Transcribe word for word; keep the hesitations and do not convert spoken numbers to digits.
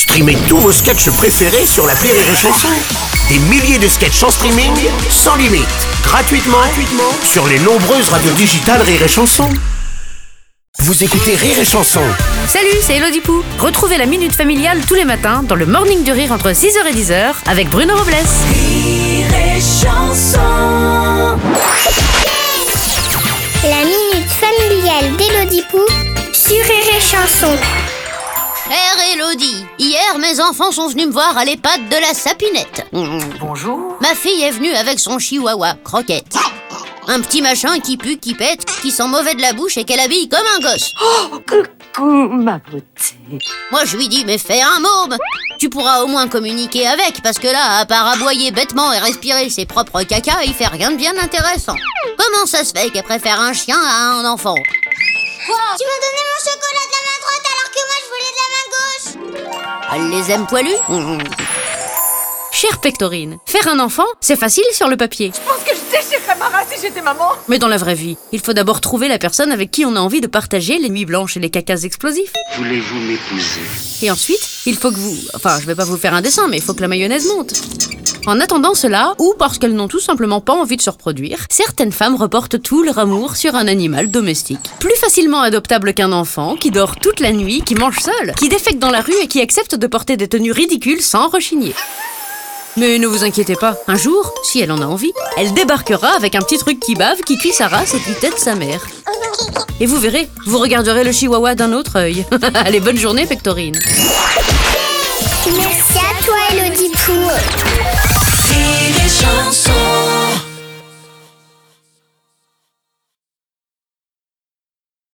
Streamez tous vos sketchs préférés sur l'appli Rire et Chanson. Des milliers de sketchs en streaming, sans limite, gratuitement, gratuitement sur les nombreuses radios digitales Rire et Chanson. Vous écoutez Rire et Chanson. Salut, c'est Elodie Poux. Retrouvez la Minute Familiale tous les matins dans le Morning du Rire entre six heures et dix heures avec Bruno Roblès. Rire et Chanson. La Minute Familiale d'Elodie Poux sur Rire et Chanson. Chère Elodie, hier mes enfants sont venus me voir à l'EHPAD de la Sapinette. Bonjour. Ma fille est venue avec son chihuahua, Croquette. Un petit machin qui pue, qui pète, qui sent mauvais de la bouche et qu'elle habille comme un gosse. Oh, coucou, ma beauté. Moi je lui dis, mais fais un môme. Tu pourras au moins communiquer avec, parce que là, à part aboyer bêtement et respirer ses propres caca, il fait rien de bien intéressant. Comment ça se fait qu'elle préfère un chien à un enfant? Tu m'as donné mon chocolat de la main droite alors que moi je voulais de la main gauche. Elle les aime poilus. mmh. Chère Pectorine, faire un enfant, c'est facile sur le papier. Je pense que je déchirerais ma race si j'étais maman. Mais dans la vraie vie, il faut d'abord trouver la personne avec qui on a envie de partager les nuits blanches et les cacas explosifs. Voulez-vous m'épouser? Et ensuite, il faut que vous... Enfin, je vais pas vous faire un dessin, mais il faut que la mayonnaise monte. En attendant cela, ou parce qu'elles n'ont tout simplement pas envie de se reproduire, certaines femmes reportent tout leur amour sur un animal domestique. Plus facilement adoptable qu'un enfant, qui dort toute la nuit, qui mange seul, qui défèque dans la rue et qui accepte de porter des tenues ridicules sans rechigner. Mais ne vous inquiétez pas, un jour, si elle en a envie, elle débarquera avec un petit truc qui bave, qui cuit sa race et qui tête sa mère. Et vous verrez, vous regarderez le chihuahua d'un autre œil. Allez, bonne journée Pectorine. Merci à toi Elodie Poux.